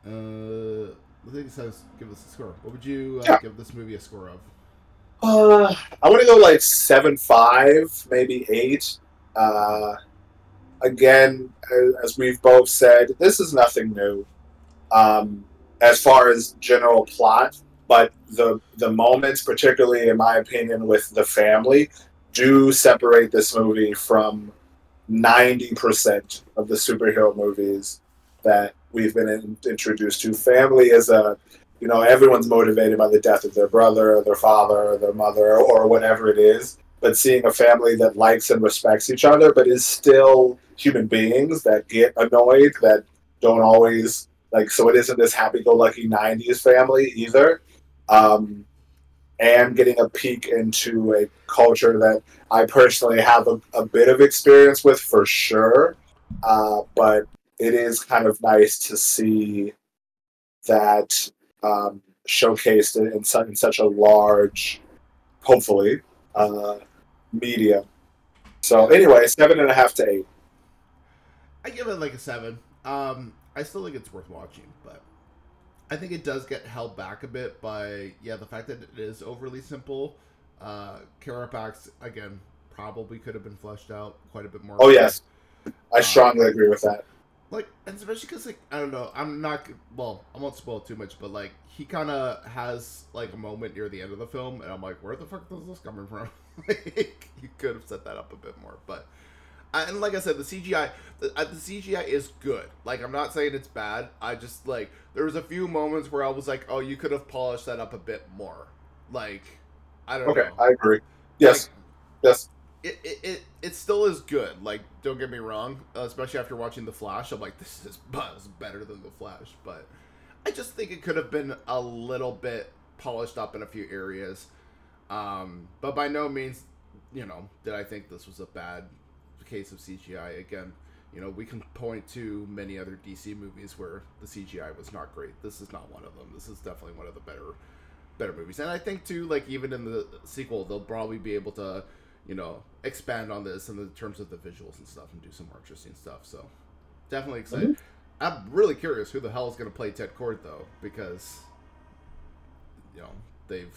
Uh. I think it's give us a score. What would you uh, yeah. give this movie a score of? Uh, I want to go like seven five, maybe eight. Uh, again, as we've both said, this is nothing new um, as far as general plot, but the the moments, particularly in my opinion, with the family, do separate this movie from ninety percent of the superhero movies that we've been in, introduced to. Family is a, you know, everyone's motivated by the death of their brother, or their father, or their mother, or whatever it is. But seeing a family that likes and respects each other, but is still human beings that get annoyed, that don't always, like, so it isn't this happy-go-lucky nineties family either. Um, and getting a peek into a culture that I personally have a, a bit of experience with, for sure. Uh, but it is kind of nice to see that um, showcased in, su- in such a large, hopefully, Uh, media. So anyway, seven and a half to eight. I give it like a seven. Um, I still think it's worth watching, but I think it does get held back a bit by yeah the fact that it is overly simple. Uh, Kara Pax again probably could have been fleshed out quite a bit more. Oh more. Yes, I strongly um, agree with that. Like, and especially because like I don't know, I'm not well. I won't spoil too much, but like he kind of has like a moment near the end of the film, and I'm like, where the fuck is this coming from? Like, you could have set that up a bit more, but and like I said, the C G I, the, the C G I is good. Like, I'm not saying it's bad. I just like there was a few moments where I was like, oh, you could have polished that up a bit more. Like, I don't okay, know. Okay, I agree. Yes, like, yes. It, it it it still is good. Like, don't get me wrong. Uh, especially after watching The Flash, I'm like, this is buzz better than The Flash. But I just think it could have been a little bit polished up in a few areas. Um, but by no means, you know, did I think this was a bad case of C G I. Again, you know, we can point to many other D C movies where the C G I was not great. This is not one of them. This is definitely one of the better better movies. And I think too, like even in the sequel, they'll probably be able to, you know, expand on this in the terms of the visuals and stuff and do some more interesting stuff. So definitely excited. Mm-hmm. I'm really curious who the hell is going to play Ted Kord though, because, you know, they've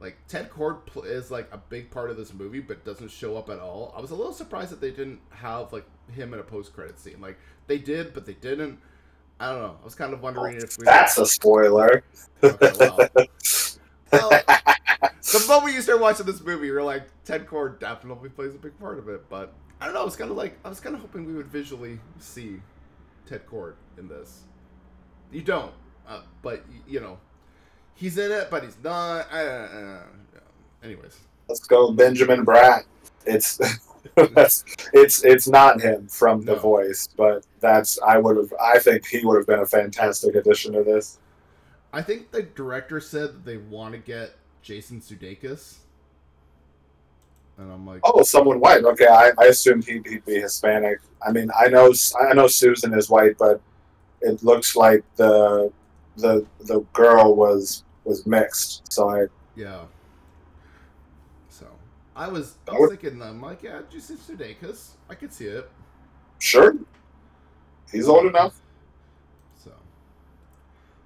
like Ted Kord is like a big part of this movie, but doesn't show up at all. I was a little surprised that they didn't have like him in a post-credit scene. Like they did, but they didn't. I don't know. I was kind of wondering oh, if we... That's a spoiler. Okay, well. well, the moment you start watching this movie, you're like, Ted Core definitely plays a big part of it, but I don't know. I was kind of like, I was kind of hoping we would visually see Ted Cord in this. You don't, uh, but you know, he's in it, but he's not. I, I, I, anyways, let's go, Benjamin Bratt. It's it's it's not him from The no. Voice, but that's I would have. I think he would have been a fantastic addition to this. I think the director said that they want to get Jason Sudeikis. And I'm like, oh, someone white. Okay, I, I assumed he'd, he'd be Hispanic. I mean, I know I know Susan is white, but it looks like the the the girl was was mixed. So I yeah. So I was I was thinking, I'm like, yeah, Jason Sudeikis, I could see it. Sure, he's old enough. So,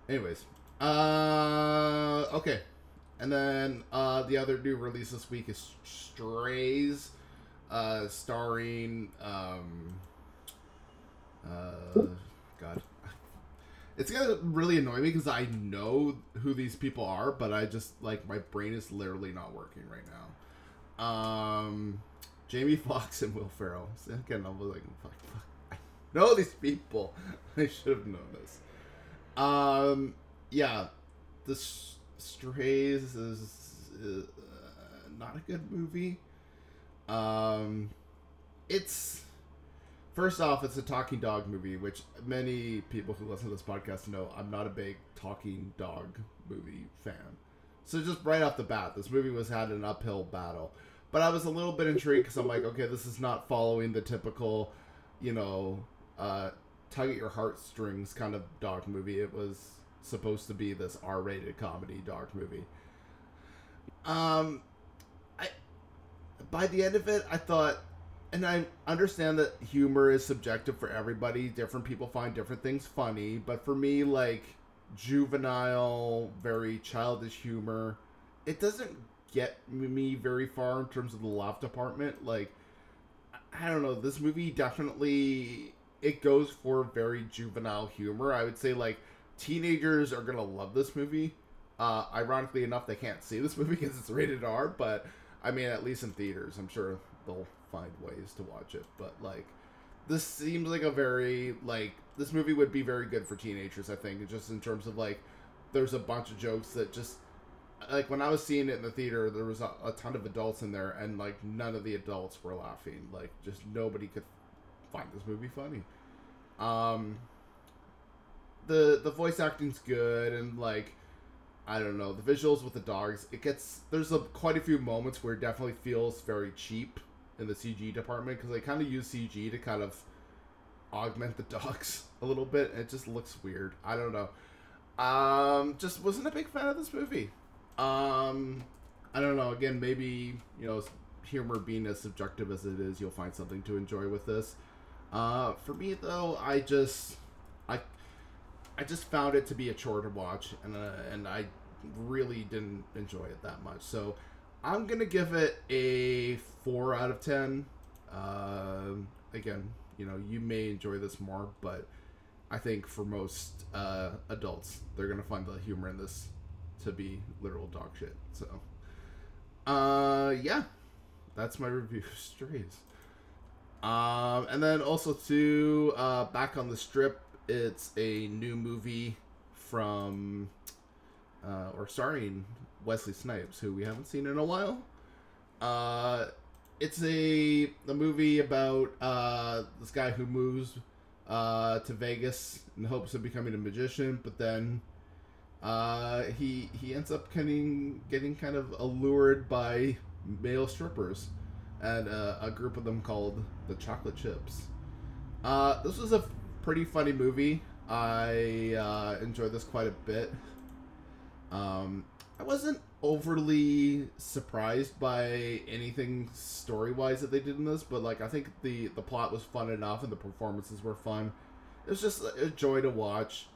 anyways, uh, okay. And then uh, the other new release this week is Strays, uh, starring, um, uh, God, it's gonna really annoy me because I know who these people are, but I just, like, my brain is literally not working right now. Um, Jamie Foxx and Will Ferrell. Again, I was like, fuck, fuck, I know these people. I should have known this. Um, yeah, this. Strays is uh, not a good movie. Um, it's first off, it's a talking dog movie, which many people who listen to this podcast know I'm not a big talking dog movie fan. So just right off the bat, this movie was had an uphill battle. But I was a little bit intrigued because I'm like, okay, this is not following the typical, you know, uh, tug at your heartstrings kind of dog movie. It was supposed to be this R-rated comedy dog movie. Um, I by the end of it, I thought, and I understand that humor is subjective for everybody. Different people find different things funny, but for me, like juvenile, very childish humor, it doesn't get me very far in terms of the laugh department. Like, I don't know, this movie definitely it goes for very juvenile humor. I would say like. Teenagers are gonna love this movie. Uh, ironically enough, they can't see this movie because it's rated R. But I mean, at least in theaters, I'm sure they'll find ways to watch it. But like, this seems like a very like this movie would be very good for teenagers. I think just in terms of like, there's a bunch of jokes that just like when I was seeing it in the theater, there was a, a ton of adults in there, and like none of the adults were laughing. Like just nobody could find this movie funny. Um. The the voice acting's good, and, like, I don't know, the visuals with the dogs, it gets, there's a, quite a few moments where it definitely feels very cheap in the C G department, because they kind of use C G to kind of augment the dogs a little bit, and it just looks weird. I don't know. Um, just wasn't a big fan of this movie. Um, I don't know, again, maybe, you know, humor being as subjective as it is, you'll find something to enjoy with this. Uh, for me, though, I just, I... I just found it to be a chore to watch, and uh, and I really didn't enjoy it that much. So I'm going to give it a four out of ten. Uh, again, you know, you may enjoy this more, but I think for most uh, adults, they're going to find the humor in this to be literal dog shit. So, uh, yeah, that's my review of Strays. Um, and then also, too, uh, Back on the Strip, it's a new movie from, uh, or starring Wesley Snipes, who we haven't seen in a while. Uh, it's a, a movie about uh, this guy who moves uh, to Vegas in the hopes of becoming a magician, but then uh, he he ends up getting, getting kind of allured by male strippers and uh, a group of them called the Chocolate Chips. Uh, this was a pretty funny movie. I uh, enjoyed this quite a bit. Um, I wasn't overly surprised by anything story-wise that they did in this, but like I think the, the plot was fun enough and the performances were fun. It was just a joy to watch.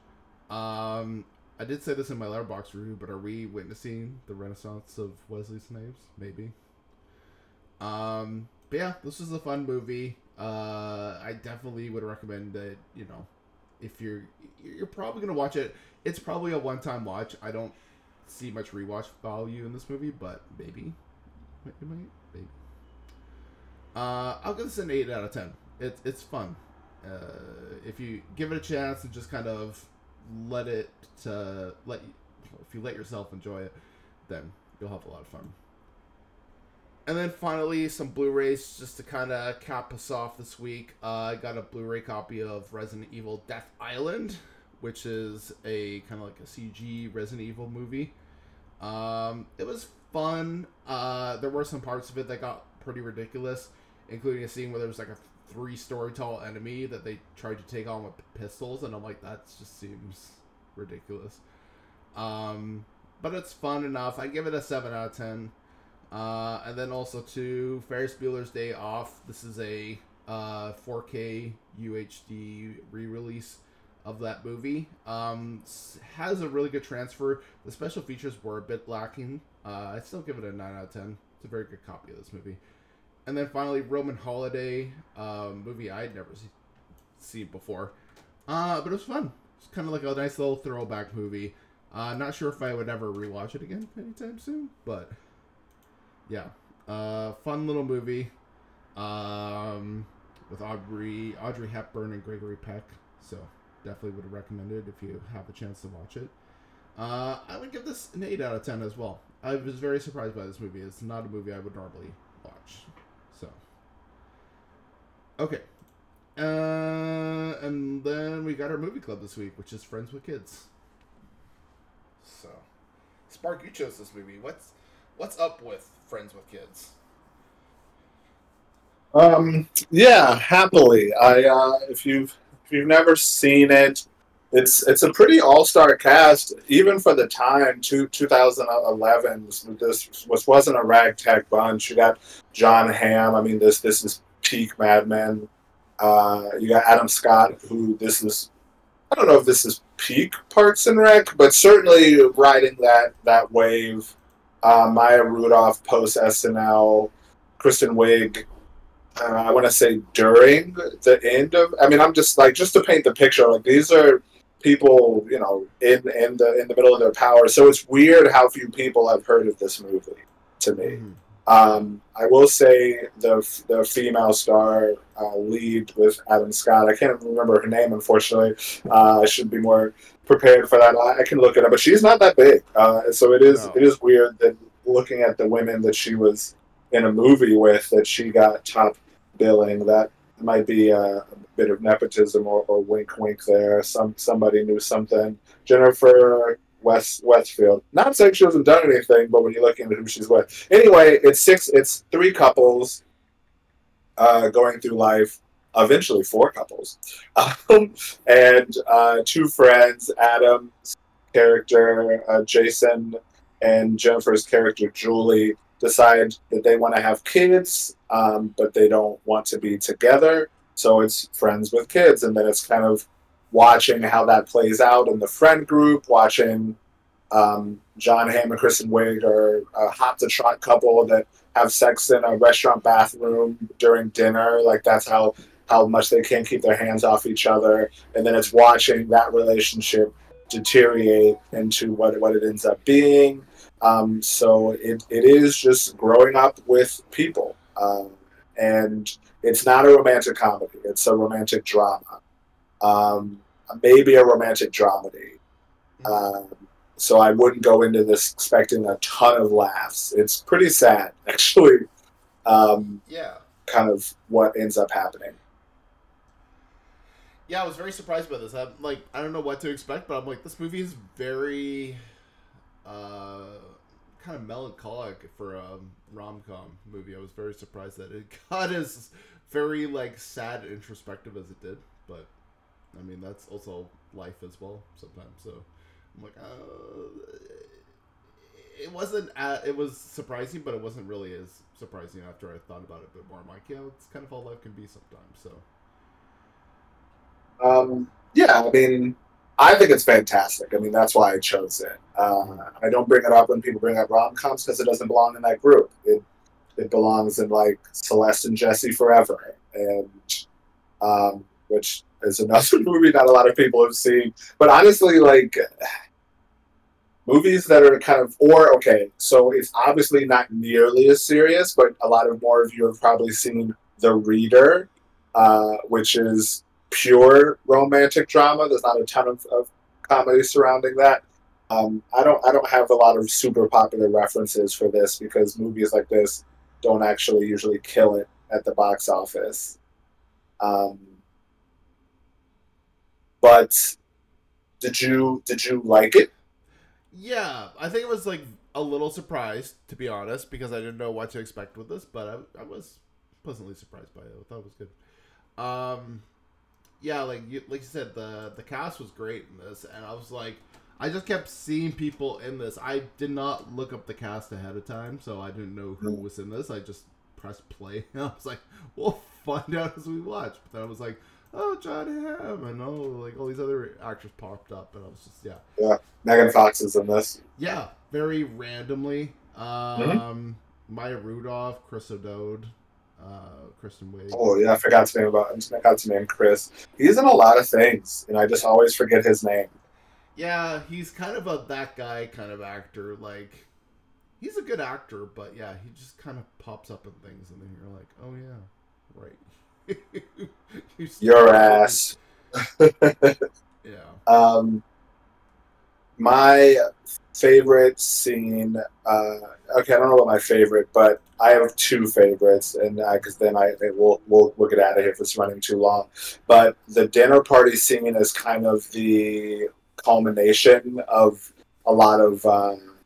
Um, I did say this in my Letterboxd review, but are we witnessing the renaissance of Wesley Snipes? Maybe. Um, but yeah, this was a fun movie. Uh, I definitely would recommend it, you know, if you're you're probably gonna watch it. It's probably a one-time watch. I don't see much rewatch value in this movie, but maybe, maybe, maybe. Uh, I'll give this an eight out of ten. It's it's fun. Uh, if you give it a chance and just kind of let it uh, let you, if you let yourself enjoy it, then you'll have a lot of fun. And then finally, some Blu-rays just to kind of cap us off this week. Uh, I got a Blu-ray copy of Resident Evil Death Island, which is a kind of like a C G Resident Evil movie. Um, it was fun. Uh, there were some parts of it that got pretty ridiculous, including a scene where there was like a three-story tall enemy that they tried to take on with pistols, and I'm like, that just seems ridiculous. Um, but it's fun enough. I give it a seven out of ten. Uh, and then also to Ferris Bueller's Day Off. This is a uh, four K U H D re-release of that movie. Um, has a really good transfer. The special features were a bit lacking. Uh, I'd still give it a nine out of ten. It's a very good copy of this movie. And then finally, Roman Holiday, uh, movie I'd never see, seen before. Uh, but it was fun. It's kind of like a nice little throwback movie. Uh, not sure if I would ever rewatch it again anytime soon, but... yeah, uh, fun little movie um, with Audrey Audrey Hepburn and Gregory Peck. So definitely would recommend it if you have a chance to watch it. Uh, I would give this an eight out of ten as well. I was very surprised by this movie. It's not a movie I would normally watch. So okay, uh, and then we got our movie club this week, which is Friends with Kids. So Spark, you chose this movie. What's What's up with Friends with Kids? Um, yeah, happily. I uh, if you've if you've never seen it, it's it's a pretty all-star cast, even for the time. To two thousand eleven, this which wasn't a ragtag bunch. You got John Hamm. I mean, this this is peak Mad Men. Uh, you got Adam Scott, who this is. I don't know if this is peak Parks and Rec, but certainly riding that that wave. Uh, Maya Rudolph post S N L, Kristen Wiig. Uh, I want to say during the end of. I mean, I'm just like just to paint the picture. Like these are people, you know, in in the in the middle of their power. So it's weird how few people have heard of this movie. To me, mm. um, I will say the the female star uh, lead with Adam Scott. I can't remember her name, unfortunately. Uh, I should be more prepared for that. I can look it up, but she's not that big, uh, so it is no. It is weird that looking at the women that she was in a movie with, that she got top billing. That might be a, a bit of nepotism or, or wink, wink there. Some somebody knew something. Jennifer West Westfield. Not saying she hasn't done anything, but when you're looking at who she's with, anyway, it's six. It's three couples uh, going through life. Eventually four couples, um, and uh, two friends, Adam's character, uh, Jason, and Jennifer's character, Julie, decide that they want to have kids, um, but they don't want to be together, so it's Friends with Kids, and then it's kind of watching how that plays out in the friend group, watching um, John Hamm and Kristen Wiig are a hot-to-trot couple that have sex in a restaurant bathroom during dinner. Like that's how, how much they can't keep their hands off each other. And then it's watching that relationship deteriorate into what, what it ends up being. Um, so it, it is just growing up with people. Um, and it's not a romantic comedy. It's a romantic drama. Um, maybe a romantic dramedy. Um, So I wouldn't go into this expecting a ton of laughs. It's pretty sad, actually. Um, yeah. Kind of what ends up happening. Yeah, I was very surprised by this. I'm like, I don't know what to expect, but I'm like, this movie is very uh, kind of melancholic for a rom-com movie. I was very surprised that it got as very like sad and introspective as it did. But I mean, that's also life as well sometimes. So. I'm like, uh, it wasn't, uh, it was surprising, but it wasn't really as surprising after I thought about it a bit more. I'm like, yeah, it's kind of all life can be sometimes, so. Um, yeah, I mean, I think it's fantastic. I mean, that's why I chose it. Uh, mm-hmm. I don't bring it up when people bring up rom-coms because it doesn't belong in that group. It it belongs in, like, Celeste and Jesse Forever, and um, which is another movie not a lot of people have seen. But honestly, like, movies that are kind of, or, okay, so it's obviously not nearly as serious, but a lot of more of you have probably seen The Reader, uh, which is pure romantic drama. There's not a ton of, of comedy surrounding that. Um, I don't, I don't have a lot of super popular references for this because movies like this don't actually usually kill it at the box office. Um, but did you, did you like it? Yeah, I think I was like a little surprised, to be honest, because I didn't know what to expect with this, but I, I was pleasantly surprised by it. I thought it was good. Um, yeah, like you, like you said, the the cast was great in this, and I was like, I just kept seeing people in this. I did not look up the cast ahead of time, so I didn't know who was in this. I just pressed play, and I was like, we'll find out as we watch. But then I was like, oh, John Hamm, and all, like, all these other actors popped up, and I was just, yeah. Yeah, Megan Fox is in this. Yeah, very randomly. Um, mm-hmm. Maya Rudolph, Chris O'Dowd, uh, Kristen Wiig. Oh, yeah, I forgot to name about, I forgot to name Chris. He's in a lot of things, and I just always forget his name. Yeah, he's kind of a that guy kind of actor. Like, he's a good actor, but yeah, he just kind of pops up in things, and then you're like, oh yeah, right. you're Your ass. Yeah. Um, my favorite scene. Uh, okay, I don't know about my favorite, but I have two favorites, and because then I we'll we'll we'll get out of here if it's running too long. But the dinner party scene is kind of the culmination of a lot of um,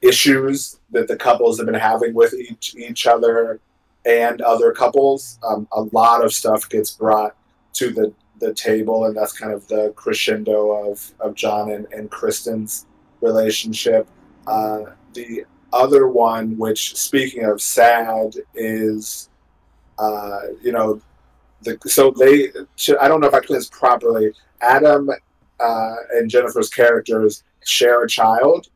issues that the couples have been having with each each other and other couples. Um, a lot of stuff gets brought to the, the table, and that's kind of the crescendo of, of John and, and Kristen's relationship. Uh, the other one, which, speaking of sad, is, uh, you know, the so they, I don't know if I can do this properly, Adam Uh, and Jennifer's characters share a child,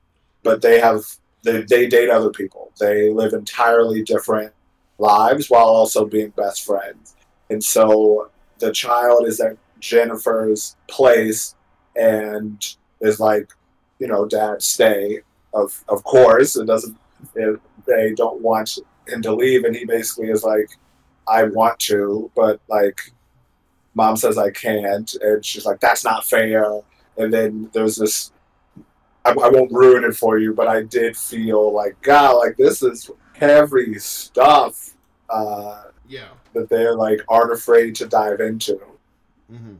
but they have they, they date other people. They live entirely different lives while also being best friends. And so the child is at Jennifer's place and is like, you know, Dad, stay. Of of course, it doesn't. It, they don't want him to leave, and he basically is like, I want to, but like, Mom says I can't, and she's like, that's not fair. And then there's this, I, I won't ruin it for you, but I did feel like, God, like, this is heavy stuff uh, yeah. that they're, like, aren't afraid to dive into. Mm-hmm.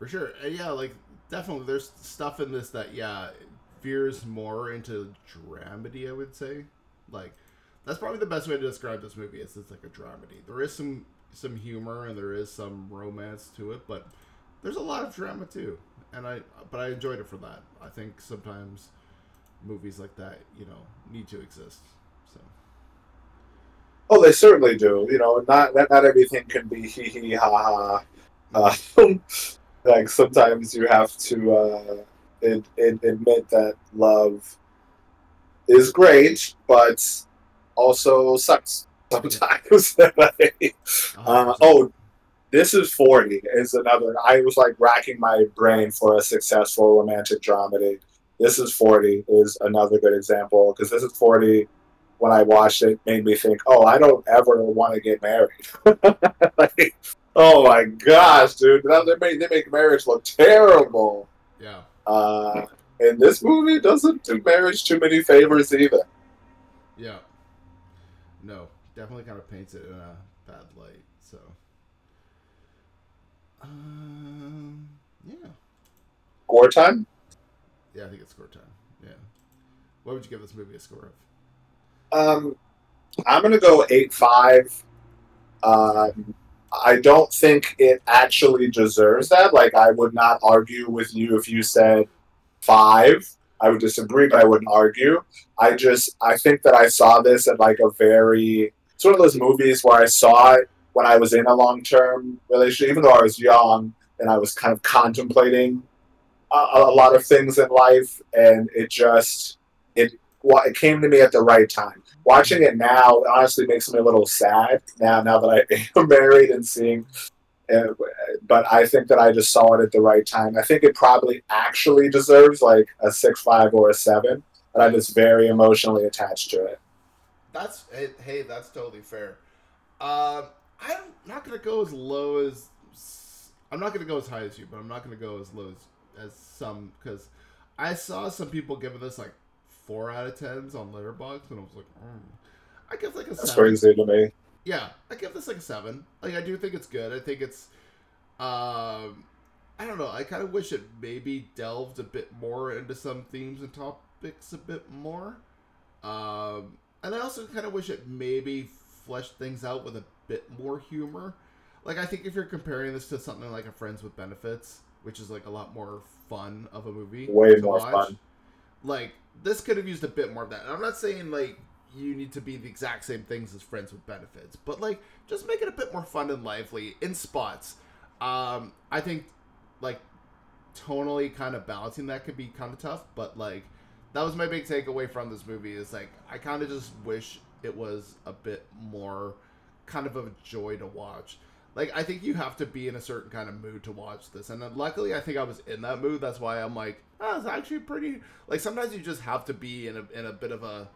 For sure. And yeah, like, definitely there's stuff in this that, yeah, veers more into dramedy, I would say. Like, that's probably the best way to describe this movie. It's, it's like a dramedy. There is some, some humor and there is some romance to it, but there's a lot of drama too. And I, but I enjoyed it for that. I think sometimes movies like that, you know, need to exist. So. Oh, they certainly do. You know, not not everything can be hee hee ha ha. Uh, like sometimes you have to uh, it, it, admit that love is great, but also sucks sometimes. uh, oh, this is forty is another. I was like racking my brain for a successful romantic dramedy. This is forty is another good example because this is forty. When I watched it, made me think, oh, I don't ever want to get married. Like, oh my gosh, dude! They make they make marriage look terrible. Yeah. Uh, and this movie doesn't do marriage too many favors either. Yeah. No, definitely kind of paints it in a bad light, so. Um, yeah. Score time? Yeah, I think it's score time, yeah. What would you give this movie a score of? Um, I'm going to go eight point five. Um, I don't think it actually deserves that. Like, I would not argue with you if you said five. I would disagree, but I wouldn't argue. I just, I think that I saw this at like a very, it's one of those movies where I saw it when I was in a long-term relationship, even though I was young and I was kind of contemplating a, a lot of things in life. And it just, it, well, it came to me at the right time. watching it now, it honestly makes me a little sad now, now that I am married and seeing it. But I think that I just saw it at the right time. I think it probably actually deserves like a six five or a seven, but I'm just very emotionally attached to it. That's hey, hey that's totally fair. Um, I'm not gonna go as low as I'm not gonna go as high as you, but I'm not gonna go as low as, as some, because I saw some people giving this like four out of tens on Letterboxd, and I was like, mm. I give like a that's seven. That's crazy to me. Yeah, I give this like a seven. Like I do think it's good. I think it's, um, I don't know. I kind of wish it maybe delved a bit more into some themes and topics a bit more. Um, and I also kind of wish it maybe fleshed things out with a bit more humor. Like I think if you're comparing this to something like a Friends with Benefits, which is like a lot more fun of a movie, way more watch, fun. Like this could have used a bit more of that. And I'm not saying like you need to be the exact same things as Friends with Benefits, but like just make it a bit more fun and lively in spots. Um, I think like tonally kind of balancing that could be kind of tough, but like that was my big takeaway from this movie is like I kind of just wish it was a bit more kind of a joy to watch. Like, I think you have to be in a certain kind of mood to watch this. And then luckily, I think I was in that mood. That's why I'm like, oh, it's actually pretty... Like, sometimes you just have to be in a in a bit of a...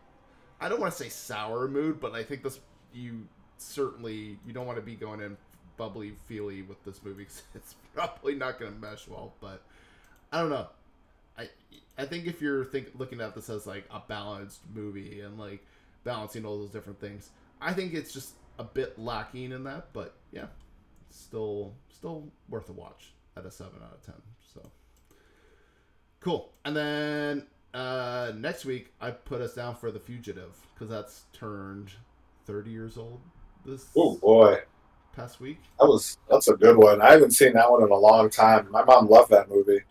I don't want to say sour mood, but I think this... You certainly... You don't want to be going in bubbly-feely with this movie, because it's probably not going to mesh well. But, I don't know. I I think if you're think, looking at this as, like, a balanced movie and, like, balancing all those different things, I think it's just a bit lacking in that, but, yeah. Still, still worth a watch at a seven out of ten. So cool. And then uh, next week, I put us down for The Fugitive, because that's turned thirty years old this oh boy past week. That was that's a good one. I haven't seen that one in a long time. My mom loved that movie.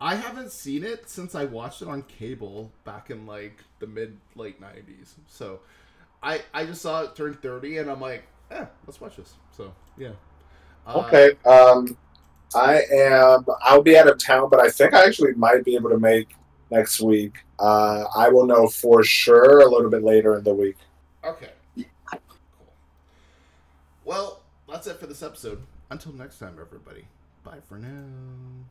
I haven't seen it since I watched it on cable back in like the mid late nineties. So I I just saw it turn thirty, and I'm like, eh, let's watch this. So yeah. Uh, okay, um, I am, I'll be out of town, but I think I actually might be able to make next week. Uh, I will know for sure a little bit later in the week. Okay. Cool. Well, that's it for this episode. Until next time, everybody. Bye for now.